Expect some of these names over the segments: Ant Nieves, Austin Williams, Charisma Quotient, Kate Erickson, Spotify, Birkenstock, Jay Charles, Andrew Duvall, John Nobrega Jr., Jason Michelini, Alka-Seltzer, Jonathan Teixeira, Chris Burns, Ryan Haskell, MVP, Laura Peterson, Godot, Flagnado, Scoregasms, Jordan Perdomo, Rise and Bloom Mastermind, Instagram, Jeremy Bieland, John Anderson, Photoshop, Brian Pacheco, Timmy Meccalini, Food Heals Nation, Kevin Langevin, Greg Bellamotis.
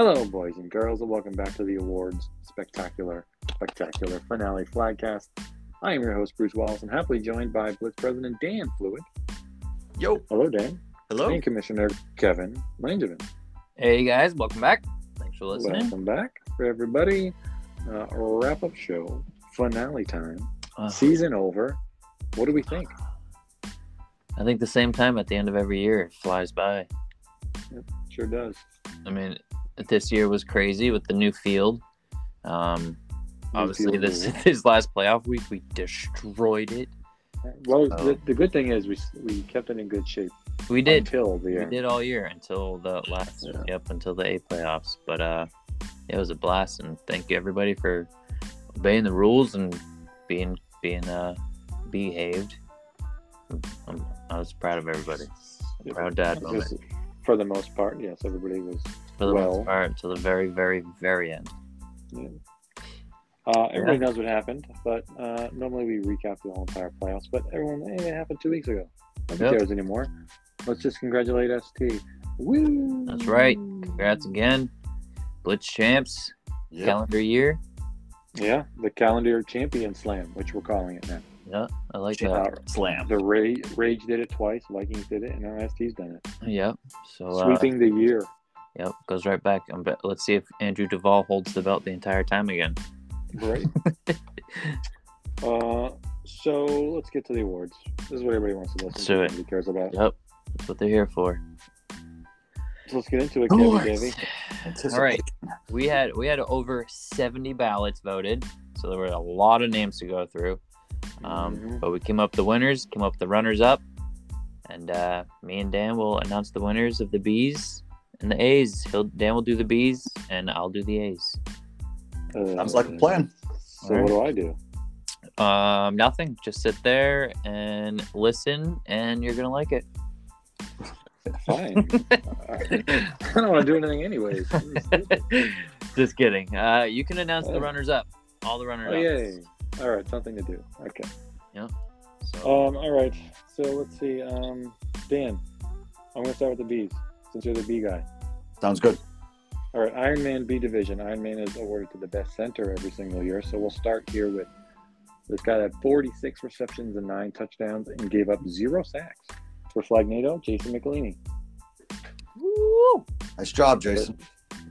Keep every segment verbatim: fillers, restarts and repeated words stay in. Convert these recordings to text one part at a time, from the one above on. Hello, boys and girls, and welcome back to the Awards Spectacular, Spectacular Finale Flagcast. I am your host, Bruce Wallace, and happily joined by Blitz President Dan Fluid. Yo. Hello, Dan. Hello. And Commissioner Kevin Langevin. Hey, guys. Welcome back. Thanks for listening. Welcome back for everybody. Uh, wrap-up show. Finale time. Uh-huh. Season over. What do we think? I think the same time at the end of every year. It flies by. It sure does. I mean... This year was crazy with the new field. Um, new obviously, field this week. This last playoff week, we destroyed it. Well, so, the, the good thing is we we kept it in good shape. We did until the we end. did all year until the last yeah. yep until the A playoffs. But uh, it was a blast, and thank you everybody for obeying the rules and being being uh, behaved. I'm, I was proud of everybody. A proud dad moment. For the most part, yes, everybody was. For the well, most part, to the very, very, very end. Yeah. Uh, everybody yeah. knows what happened, but uh, normally we recap the whole entire playoffs. But everyone, hey, it happened two weeks ago. I don't yep. think there was anymore. Let's just congratulate S T. Woo! That's right. Congrats again, Blitz Champs. Yep. Calendar year. Yeah, the Calendar Champion Slam, which we're calling it now. Yeah, I like that. Uh, slam. The Rage, Rage did it twice. Vikings did it, and now S T's done it. Yep. So sweeping uh, the year. Yep, goes right back. Um, but let's see if Andrew Duvall holds the belt the entire time again. Right. uh, so let's get to the awards. This is what everybody wants to listen to. Everybody cares about. Yep, that's what they're here for. So let's get into it, Kevin. All right, we had we had over seventy ballots voted, so there were a lot of names to go through. Um, mm-hmm. But we came up the winners, came up the runners-up, and uh, me and Dan will announce the winners of the B's. And the A's. He'll, Dan will do the B's, and I'll do the A's. Uh, Sounds like a plan. So right. What do I do? Um, nothing. Just sit there and listen, and you're gonna like it. Fine. I don't want to do anything anyways. Just kidding. Uh, you can announce uh, the runners-up. All the runners-up. Oh, all right. Something to do. Okay. Yeah. So. Um. All right. So let's see. Um. Dan, I'm gonna start with the B's. Since you're the B guy. Sounds good. All right, Iron Man B division. Iron Man is awarded to the best center every single year. So we'll start here with this guy that had forty-six receptions and nine touchdowns and gave up zero sacks for Flagnado, Jason Michelini. Woo! Nice job, Jason.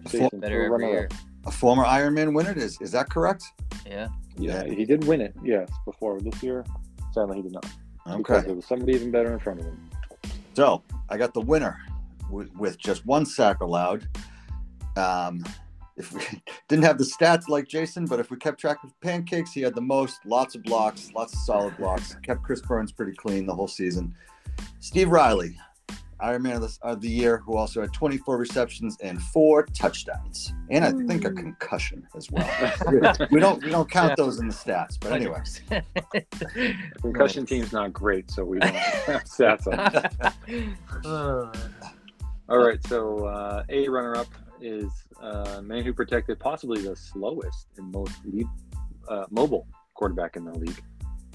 Jason a, better every year. a former Iron Man winner, is is that correct? Yeah. Yeah, he did win it, yes, before this year. Sadly, he did not. Okay. Because there was somebody even better in front of him. So, I got the winner. With just one sack allowed. Um, if we didn't have the stats like Jason, but if we kept track of pancakes, he had the most, lots of blocks, lots of solid blocks, kept Chris Burns pretty clean the whole season. Steve Riley, Iron Man of the, of the year, who also had twenty-four receptions and four touchdowns. And I think a concussion as well. we don't we don't count those in the stats, but anyway. Concussion team's not great, so we don't have stats on that. All right, so uh, a runner-up is uh, man who protected possibly the slowest and most lead, uh, mobile quarterback in the league.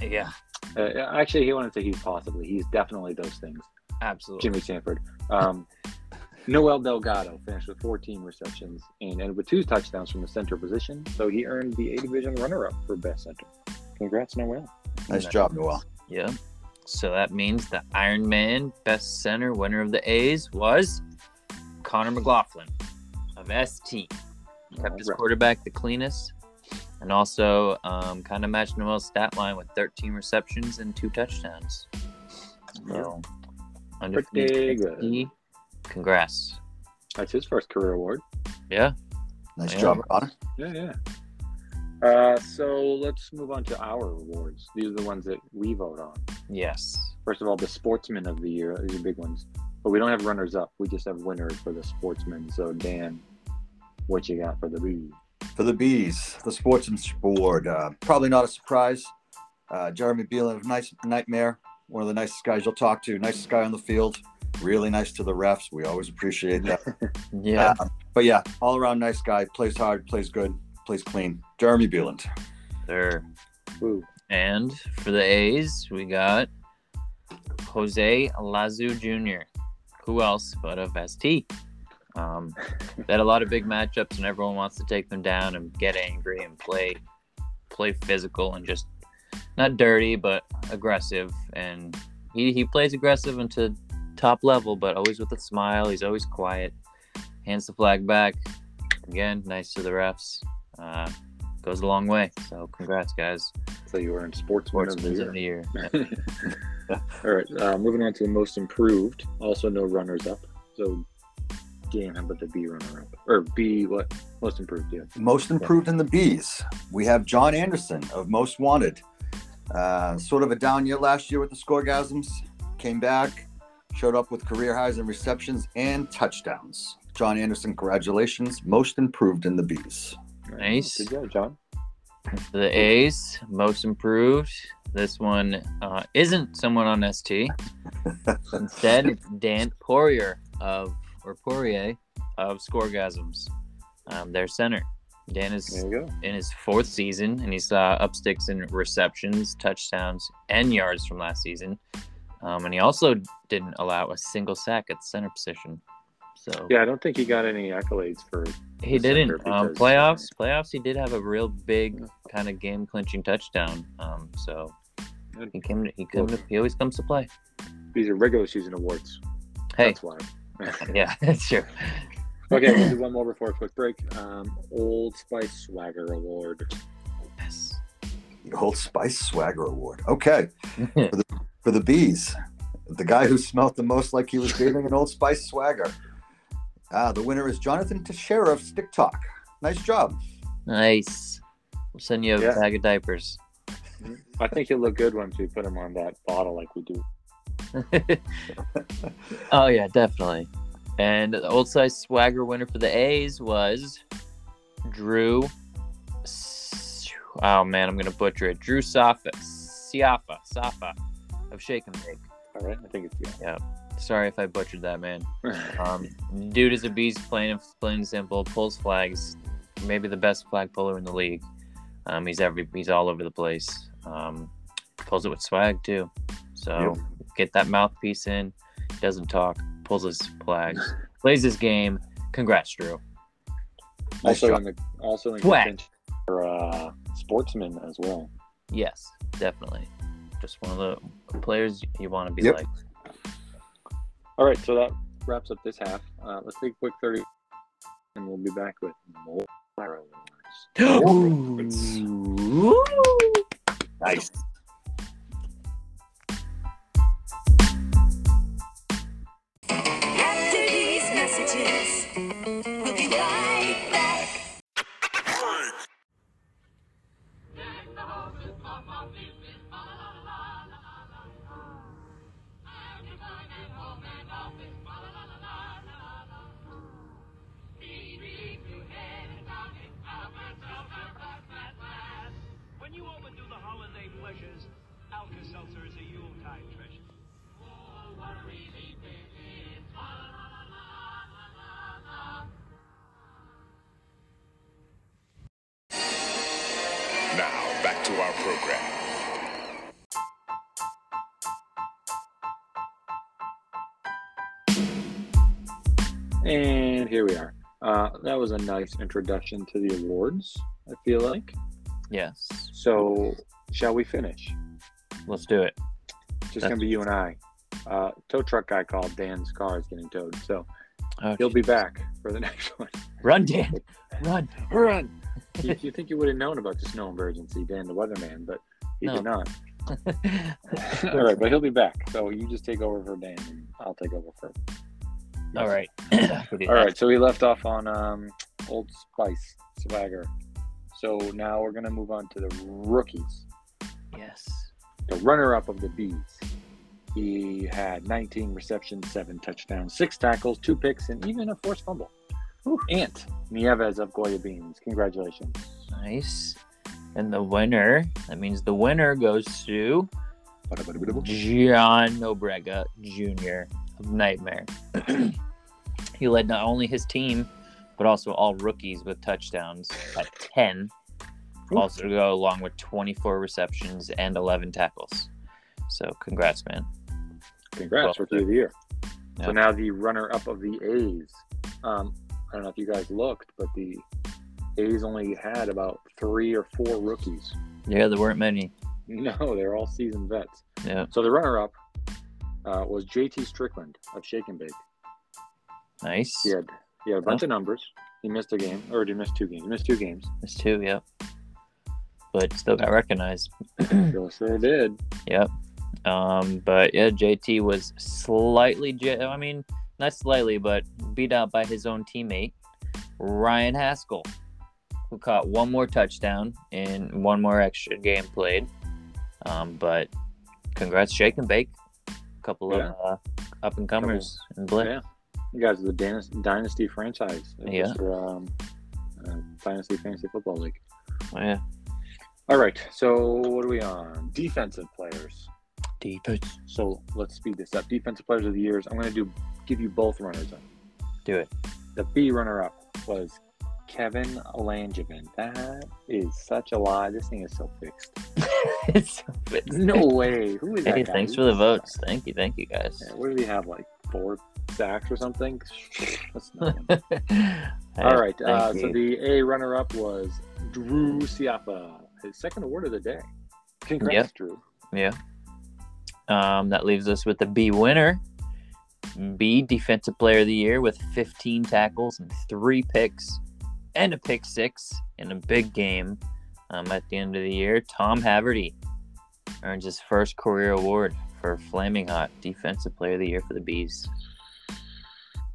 Yeah. Uh, actually, he wanted to say he's possibly. He's definitely those things. Absolutely. Jimmy Sanford. Um, Noel Delgado finished with fourteen receptions and ended with two touchdowns from the center position, so he earned the A-Division runner-up for best center. Congrats, Noel. Nice job, Noel. Yeah. So that means the Iron Man best center winner of the A's was Connor McLaughlin of S T. Kept right. his quarterback the cleanest and also um, kind of matched Noel's stat line with thirteen receptions and two touchdowns. So, under pretty good. Congrats. That's his first career award. Yeah. Nice yeah. job, Connor. Yeah, yeah. Uh, so let's move on to our awards. These are the ones that we vote on. Yes. First of all, the Sportsman of the Year. These are big ones. But we don't have runners-up. We just have winners for the Sportsmen. So, Dan, what you got for the Bees? For the Bees, the Sportsman's Award. Uh, probably not a surprise. Uh, Jeremy Bieland of nice, Nightmare, one of the nicest guys you'll talk to. Nicest guy on the field. Really nice to the refs. We always appreciate that. yeah. Uh, but, yeah, all-around nice guy. Plays hard, plays good, plays clean. Jeremy Bieland. There. Woo. And for the A's, we got Jose Lazu Junior Who else but of S T? Um, they had a lot of big matchups, and everyone wants to take them down and get angry and play play physical and just not dirty, but aggressive. And he, he plays aggressive and to top level, but always with a smile. He's always quiet. Hands the flag back. Again, nice to the refs. Uh, goes a long way. So congrats, guys. So you were in Sportsman of the Year. All right, uh, moving on to the most improved. Also no runners-up. So, Dan, how about the B runner-up? Or B, what? Most improved, yeah. Most improved in the Bs. We have John Anderson of Most Wanted. Uh, sort of a down year last year with the scoregasms. Came back, showed up with career highs in receptions and touchdowns. John Anderson, congratulations. Most improved in the Bs. Nice. Good job, John. The A's, most improved. This one uh, isn't someone on S T. Instead, it's Dan Poirier of or Poirier of Scoregasms, um, their center. Dan is in his fourth season, and he saw upsticks in receptions, touchdowns, and yards from last season. Um, and he also didn't allow a single sack at the center position. So yeah, I don't think he got any accolades for. He didn't. Because, um, playoffs, uh, playoffs. He did have a real big yeah. kind of game-clinching touchdown. Um, so he came. To, he came. To, he always comes to play. These are regular season awards. Hey, that's why. Yeah, that's true. Okay, we'll do one more before a quick break. Um, Old Spice Swagger Award. Yes. The Old Spice Swagger Award. Okay. for, the, for the bees, the guy who smelled the most like he was breathing an Old Spice swagger. Ah, the winner is Jonathan Teixeira of Stick Talk. Nice job. Nice. We'll send you a yeah. bag of diapers. I think he'll look good once we put him on that bottle like we do. Oh, yeah, definitely. And the Old Size Swagger winner for the A's was Drew... Oh, man, I'm going to butcher it. Drew Siafa. Siafa. Siafa of Shake and Bake. All right, I think it's good. Yeah. Sorry if I butchered that, man. Um, dude is a beast, plain, plain and simple. Pulls flags, maybe the best flag puller in the league. Um, he's every, he's all over the place. Um, pulls it with swag too. So yep. Get that mouthpiece in. Doesn't talk. Pulls his flags. Plays his game. Congrats, Drew. Also nice in the also in contention for uh, sportsman as well. Yes, definitely. Just one of the players you want to be yep. like. All right, so that wraps up this half. Uh, let's take a quick thirty, and we'll be back with more viral rumors. Nice. After these messages, we'll be right back. When you overdo the holiday pleasures, Alka-Seltzer is a Yuletide treasure. Oh, what a relief it is. La, la, la, la, la, la. Now, back to our program. And here we are. Uh, that was a nice introduction to the awards, I feel like. Yes. So, shall we finish? Let's do it. Just That's... gonna be you and I. Uh, tow truck guy called Dan's car is getting towed, so oh, he'll geez. be back for the next one. Run, Dan! Run! Run! you, you think you would have known about the snow emergency, Dan the weatherman, but he no. did not. All right, but he'll be back. So you just take over for Dan, and I'll take over for. All right. All right. So we left off on um, Old Spice Swagger. So now we're going to move on to the rookies. Yes. The runner-up of the Bs. He had nineteen receptions, seven touchdowns, six tackles, two picks, and even a forced fumble. Whew. Ant Nieves of Goya Beans. Congratulations. Nice. And the winner, that means the winner goes to John Nobrega Junior of Nightmare. He led not only his team, but also all rookies with touchdowns at ten. Ooh. Also go along with twenty-four receptions and eleven tackles. So congrats, man. Congrats, well, rookie of the year. Yep. So now the runner-up of the A's Um, I don't know if you guys looked, but the A's only had about three or four rookies. Yeah, there weren't many. No, they're all seasoned vets. Yeah. So the runner-up uh, was J T Strickland of Shake and Bake. Nice. He had, he had a bunch oh. of numbers. He missed a game, or he missed two games. He missed two games. Missed two, yeah. But still got recognized. Sure, sure did. Yep. Um, but yeah, J T was slightly, I mean, not slightly, but beat out by his own teammate, Ryan Haskell, who caught one more touchdown and one more extra game played. Um, but congrats, Shake and Bake. A couple yeah. of uh, up-and-comers in Blitz. Yeah. You guys are the Dynasty franchise. Yeah. For, um, uh, Dynasty Fantasy Football League. Oh, yeah. All right. So what are we on? Defensive players. Defense. So let's speed this up. Defensive players of the years. I'm going to do give you both runners up. Do it. The B runner-up was Kevin Langevin. That is such a lie. This thing is so fixed. It's so fixed. No way. Who is hey, that guy? Thanks Who's for the votes. Guy? Thank you. Thank you, guys. Yeah, what do we have, like four sacks or something? That's not him. All right. Uh, so the A runner-up was Drew Siafa. His second award of the day. Congrats, yep. Drew. Yeah. Um, that leaves us with the B winner. B, Defensive Player of the Year with fifteen tackles and three picks and a pick six in a big game um, at the end of the year. Tom Haverty earns his first career award for Flaming Hot Defensive Player of the Year for the Bs.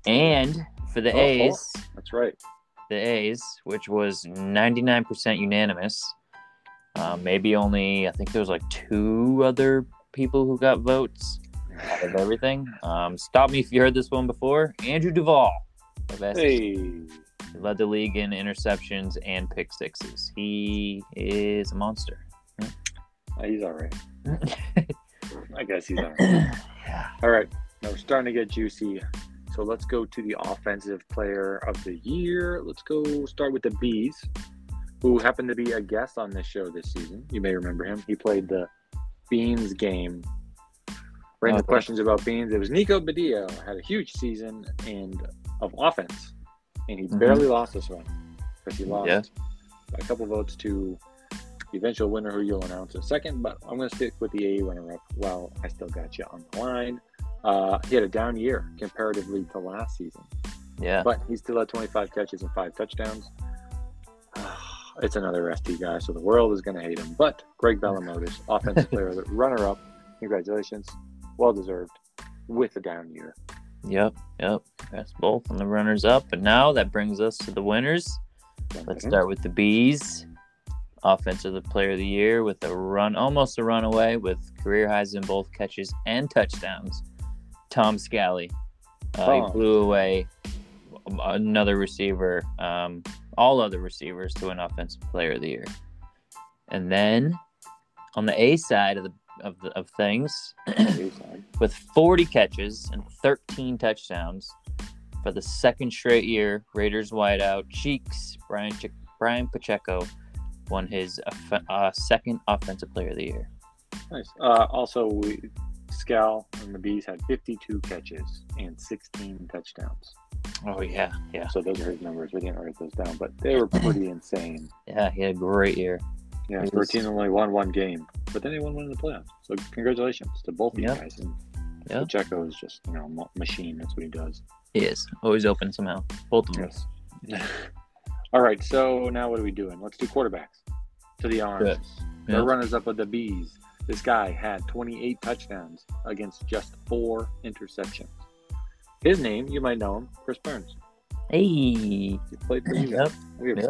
And for the oh, A's. Oh, that's right. The A's, which was ninety-nine percent unanimous. Uh, maybe only, I think there was like two other people who got votes out of everything. Um, stop me if you heard this one before. Andrew Duvall of S C. Hey. He led the league in interceptions and pick sixes. He is a monster. Uh, he's all right. I guess he's all right. Yeah. All right. Now we're starting to get juicy. So let's go to the Offensive Player of the Year. Let's go start with the Bs, who happened to be a guest on this show this season. You may remember him. He played the Beans game. Random okay. questions about Beans. It was Nico Badillo. Had a huge season and of offense. And he mm-hmm. barely lost this one. Because he lost yeah. by a couple votes to the eventual winner, who you'll announce in a second. But I'm going to stick with the A runner-up while I still got you on the line. Uh, he had a down year comparatively to last season. Yeah. But he still had twenty-five catches and five touchdowns. It's another F T guy, so the world is going to hate him. But Greg Bellamotis, Offensive Player, runner-up. Congratulations. Well-deserved with a down year. Yep, yep. That's both on the runners-up. And now that brings us to the winners. Let's start with the Bs. Offensive Player of the Year with a run, almost a runaway with career highs in both catches and touchdowns. Tom Scally. Uh, oh. He blew away another receiver. Um all other receivers to an Offensive Player of the Year. And then on the A side of the of the, of things, with forty catches and thirteen touchdowns for the second straight year, Raiders wideout Cheeks Brian Ch- Brian Pacheco won his uh, second Offensive Player of the Year. Nice. Uh, also, we, Scal and the Bees had fifty-two catches and sixteen touchdowns. Oh, yeah, yeah. So those are his numbers. We didn't write those down, but they were pretty insane. Yeah, he had a great year. Yeah, his was... team only won one game, but then they won one in the playoffs. So congratulations to both of yep. you guys. And yep. Pacheco is just, you know, machine. That's what he does. He is. Always open somehow. Both of us. Yes. All right, so now what are we doing? Let's do quarterbacks. To the arms. Yep. The runners-up of the Bees. This guy had twenty-eight touchdowns against just four interceptions. His name, you might know him, Chris Burns. Hey. He played for you. Yep. Weird. Yep.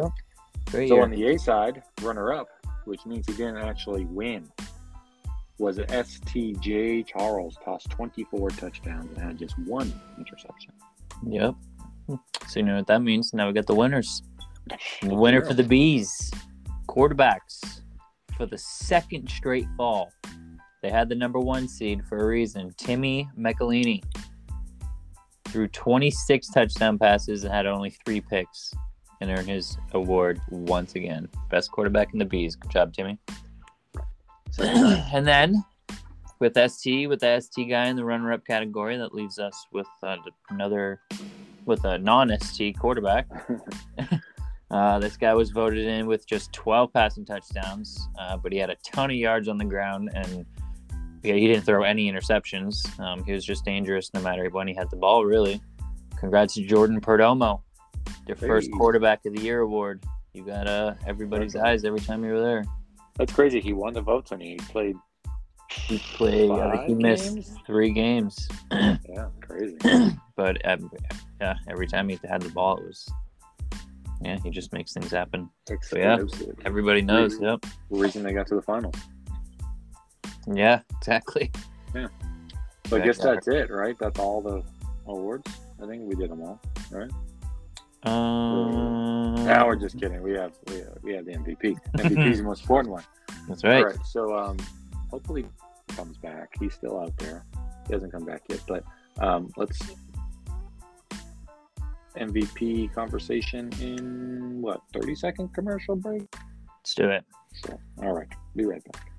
So year. On the A side, runner-up, which means he didn't actually win, was S T Jay Charles, tossed twenty-four touchdowns and had just one interception. Yep. So you know what that means. Now we got the winners. The winner for the Bees, quarterbacks. For the second straight fall, they had the number one seed for a reason. Timmy Meccalini threw twenty-six touchdown passes and had only three picks and earned his award once again. Best quarterback in the Bs. Good job, Timmy. And then with S T, with the S T guy in the runner-up category, that leaves us with uh, another with a non-S T quarterback. Uh, this guy was voted in with just twelve passing touchdowns, uh, but he had a ton of yards on the ground, and yeah, he didn't throw any interceptions. Um, he was just dangerous no matter when he had the ball, really. Congrats to Jordan Perdomo, your hey. first quarterback of the year award. You got uh, everybody's That's eyes every time you were there. That's crazy. He won the votes when he played. He played. I think he missed games? three games. Yeah, crazy. But um, yeah, every time he had the ball, it was. Yeah, he just makes things happen. So, yeah, everybody knows. Reason, yep. The reason they got to the finals. Yeah, exactly. Yeah. So I guess that's it, right? That's all the awards. I think we did them all, right? Um. Now we're just kidding. We have we have, we have the M V P. M V P is the most important one. That's right. All right. So um, hopefully he comes back. He's still out there. He hasn't come back yet. But um, let's. M V P conversation in what thirty second commercial break? Let's do it. So, all right, be right back.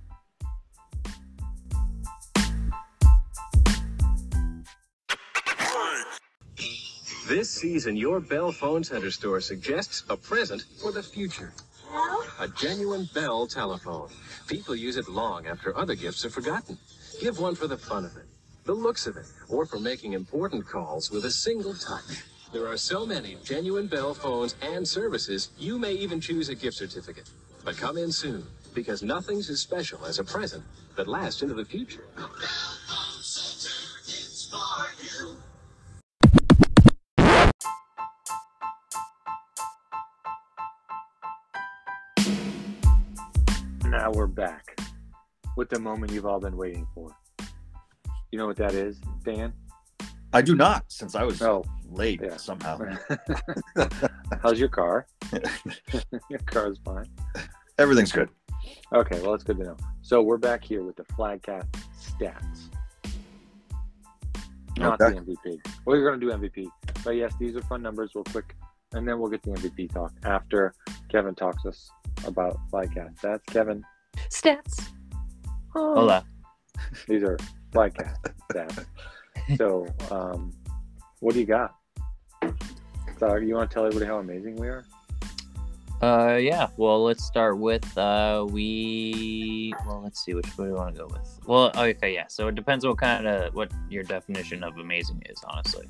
This season, your Bell Phone Center store suggests a present for the future. Hello? A genuine Bell telephone. People use it long after other gifts are forgotten. Give one for the fun of it, the looks of it, or for making important calls with a single touch. There are so many genuine Bell phones and services, you may even choose a gift certificate. But come in soon, because nothing's as special as a present that lasts into the future. The Bell Phone Center is for you. Now we're back with the moment you've all been waiting for. You know what that is, Dan? I do not, since I was oh, late yeah. somehow. How's your car? Your car's fine. Everything's good. Okay, well, it's good to know. So we're back here with the Flagcast stats. Not okay. The M V P. We're going to do M V P. But yes, these are fun numbers. We'll quick, and then we'll get the M V P talk after Kevin talks us about Flagcast. That's Kevin. Stats. Oh. Hola. These are Flagcast stats. So, um, what do you got? So, you want to tell everybody how amazing we are? Uh, yeah. Well, let's start with uh, we. Well, let's see. Which one do we want to go with? Well, okay, yeah. So it depends what kind of what your definition of amazing is, honestly.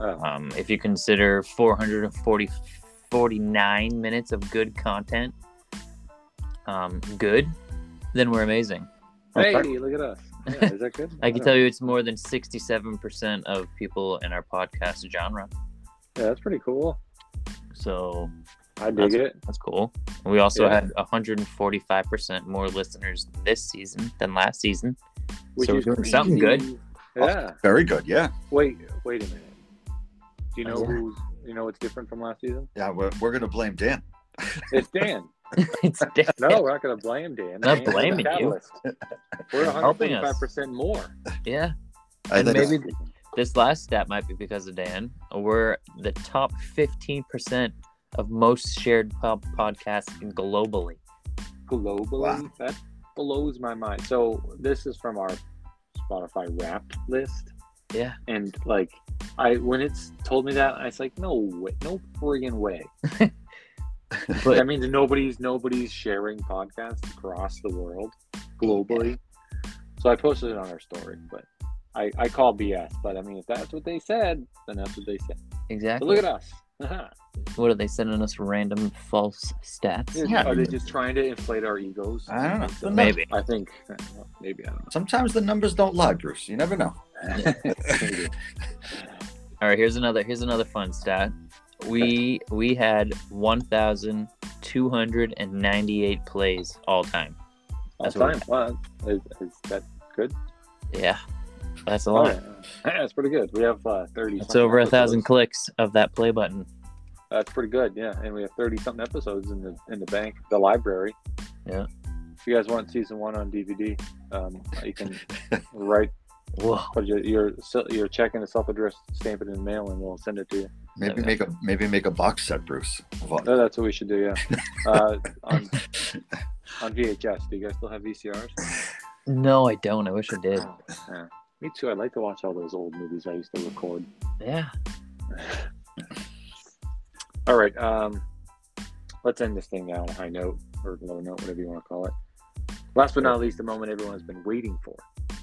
Oh. Um, if you consider four hundred forty-nine minutes of good content, um, good, then we're amazing. Hey, okay. Look at us. Yeah, is that good? I, I can tell know. you it's more than sixty-seven percent of people in our podcast genre. Yeah, that's pretty cool. So I dig that's, it. That's cool. We also yeah. had one hundred forty-five percent more listeners this season than last season. Which so we're doing crazy. something good. Yeah. Oh, very good, yeah. Wait, wait a minute. Do you know yeah. who's, you know what's different from last season? Yeah, we're, we're going to blame Dan. It's Dan. It's Dan. No, we're not going to blame Dan. Not Dan blaming you. We're one hundred twenty-five percent more. Yeah. I and maybe th- this last stat might be because of Dan. We're the top fifteen percent of most shared pub podcasts globally. Globally? Wow. That blows my mind. So this is from our Spotify Wrapped list. Yeah. And like, I when it's told me that, I was like, no way. No friggin' way. But, that means nobody's nobody's sharing podcasts across the world globally. Yeah. So I posted it on our story, but I, I call B S. But I mean, if that's what they said, then that's what they said. Exactly. So look at us. Uh-huh. What are they sending us? Random false stats? Yeah. Are they just trying to inflate our egos? I don't know. So maybe. I think well, maybe I don't know. Sometimes the numbers don't lie, Bruce. You never know. All right. Here's another. Here's another fun stat. We we had one thousand two hundred ninety-eight plays all time. That's all time. Wow. Is, is that good? Yeah, that's a lot. Right. Yeah, that's pretty good. We have uh, thirty. It's over a thousand clicks of that play button. That's pretty good. Yeah, and we have thirty something episodes in the in the bank, the library. Yeah. If you guys want season one on D V D, um, you can write. Whoa. But you're, you're you're checking a self-addressed, stamp it in the mail, and we'll send it to you. Maybe okay. make a maybe make a box set, Bruce. No, that's what we should do. Yeah, uh, on on V H S. Do you guys still have V C Rs? No, I don't. I wish I did. Oh, yeah. Me too. I like to watch all those old movies I used to record. Yeah. All right. Um, let's end this thing now on a high note or low note, whatever you want to call it. Last but not least, the moment everyone's been waiting for,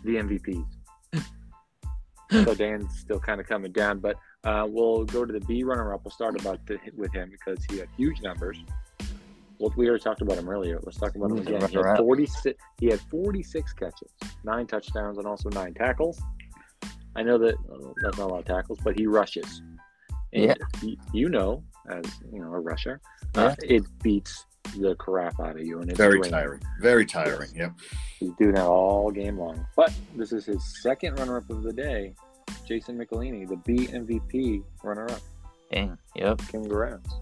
the M V Ps. So Dan's still kind of coming down, but uh, we'll go to the B runner-up. We'll start about the, with him because he had huge numbers. Well, we already talked about him earlier. Let's talk about him again. He had forty-six, he had forty-six catches, nine touchdowns, and also nine tackles. I know that uh, that's not a lot of tackles, but he rushes. And yeah. y- you know, as you know, a rusher, uh, yeah. it beats the crap out of you. And it's very draining. tiring. Very tiring, yes. Yep. He's doing that all game long. But this is his second runner-up of the day, Jason Michelini, the B M V P runner-up. Dang, yep. Congrats.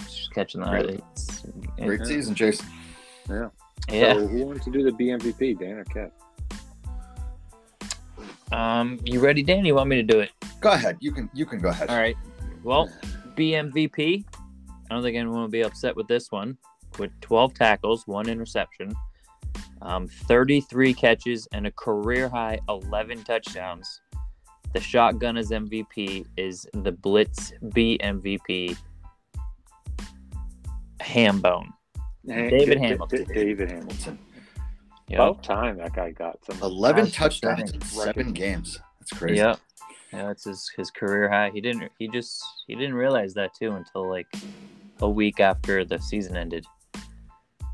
Just catching the highlights. Great, Great yeah. season, Jason. Yeah. Yeah. So who wants to do the B M V P, Dan or Kev? Um, you ready, Dan? You want me to do it? Go ahead. You can. You can go ahead. All right. Well, B M V P. I don't think anyone will be upset with this one. With twelve tackles, one interception, um, thirty-three catches, and a career-high eleven touchdowns. The shotgun is M V P. Is the blitz B M V P? Hambone. Hey, David d- Hamilton. D- David Hamilton. Yep. About time that guy got some. eleven touchdowns in seven games. That's crazy. Yep. Yeah, that's his, his career high. He didn't. He just. He didn't realize that too until like a week after the season ended.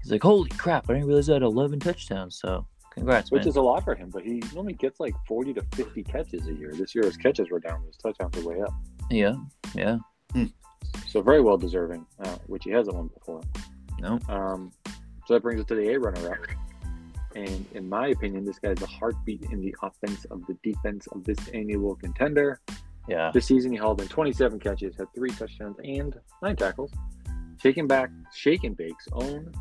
He's like, "Holy crap! I didn't realize I had eleven touchdowns." So, congrats, Which man. is a lot for him, but he only gets like forty to fifty catches a year. This year, his catches were down, but his touchdowns were way up. Yeah. Yeah. Hmm. So very well deserving, uh, which he hasn't won before. No. Um. So that brings us to the A runner-up. And in my opinion, this guy is the heartbeat in the offense of the defense of this annual contender. Yeah. This season, he hauled in twenty-seven catches, had three touchdowns, and nine tackles. Shaking back, Shaking Bake's own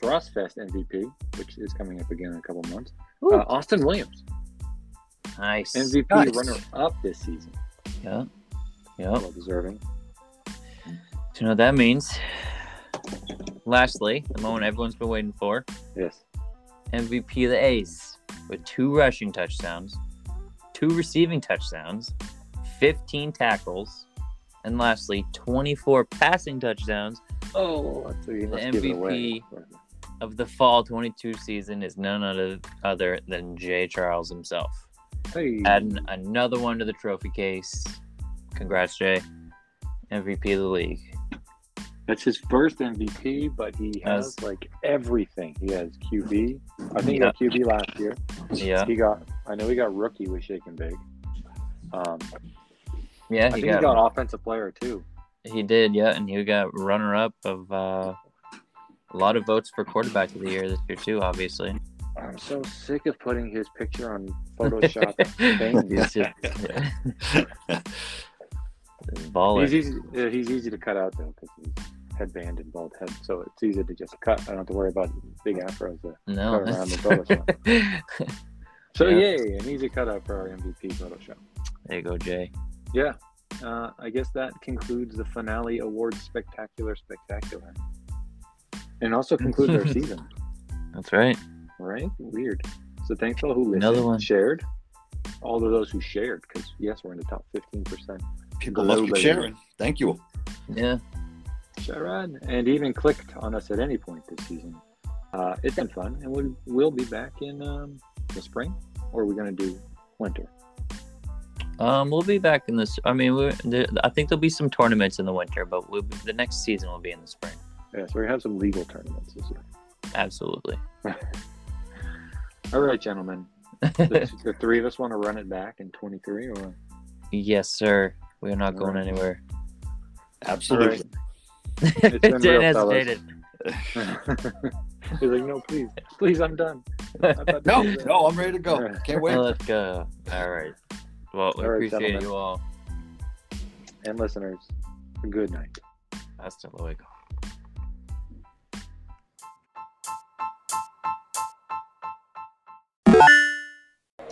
Thrust Fest M V P, which is coming up again in a couple months. Uh, Austin Williams. Nice. M V P nice. runner-up this season. Yeah. Yeah. Well deserving. Do you know what that means? Lastly, the moment everyone's been waiting for. Yes. M V P of the A's with two rushing touchdowns, two receiving touchdowns, fifteen tackles, and lastly, twenty-four passing touchdowns. Oh, that's what you the must M V P give it away. Of the fall twenty-two season is none other than Jay Charles himself. Hey. Adding another one to the trophy case. Congrats, Jay. M V P of the league. That's his first M V P, but he has yes. like everything. He has Q B. I think yep. he got Q B last year. Yeah, he got. I know he got rookie with Shake and Bake. Um, yeah, I he think got, he got offensive player too. He did, yeah, and he got runner up of uh, a lot of votes for quarterback of the year this year too. Obviously, I'm so sick of putting his picture on Photoshop. He's easy, he's easy to cut out though because he's headband and bald head, so it's easy to just cut. I don't have to worry about big afros that no. cut around the Photoshop. So yeah. Yay, an easy cutout for our M V P Photoshop. There you go, Jay. Yeah, uh, I guess that concludes the finale awards spectacular, spectacular, and also concludes our season. That's right. Right? Weird. So thanks all who listened, Another one. shared, all of those who shared, because yes, we're in the top fifteen percent. People love you sharing. Thank you. Yeah. Sharon. And even clicked on us at any point this season. Uh, it's been fun. And we'll, we'll be back in um, the spring. Or are we going to do winter? Um, We'll be back in this. I mean, we're, there, I think there'll be some tournaments in the winter. But we'll be, the next season will be in the spring. Yeah, so we have some legal tournaments this year. Absolutely. All right, gentlemen. the, the three of us want to run it back in twenty-three? Or? Yes, sir. We're not going right. anywhere. Absolutely. Right. Dan hesitated. He's like, no, please. Please, I'm done. I'm no, no, I'm ready to go. Right. Can't wait. Let's go. All right. Well, we all right, appreciate gentlemen. you all. And listeners, good night. Hasta luego.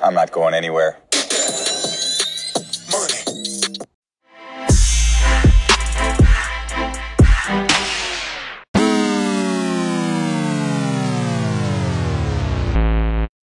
I'm not going anywhere.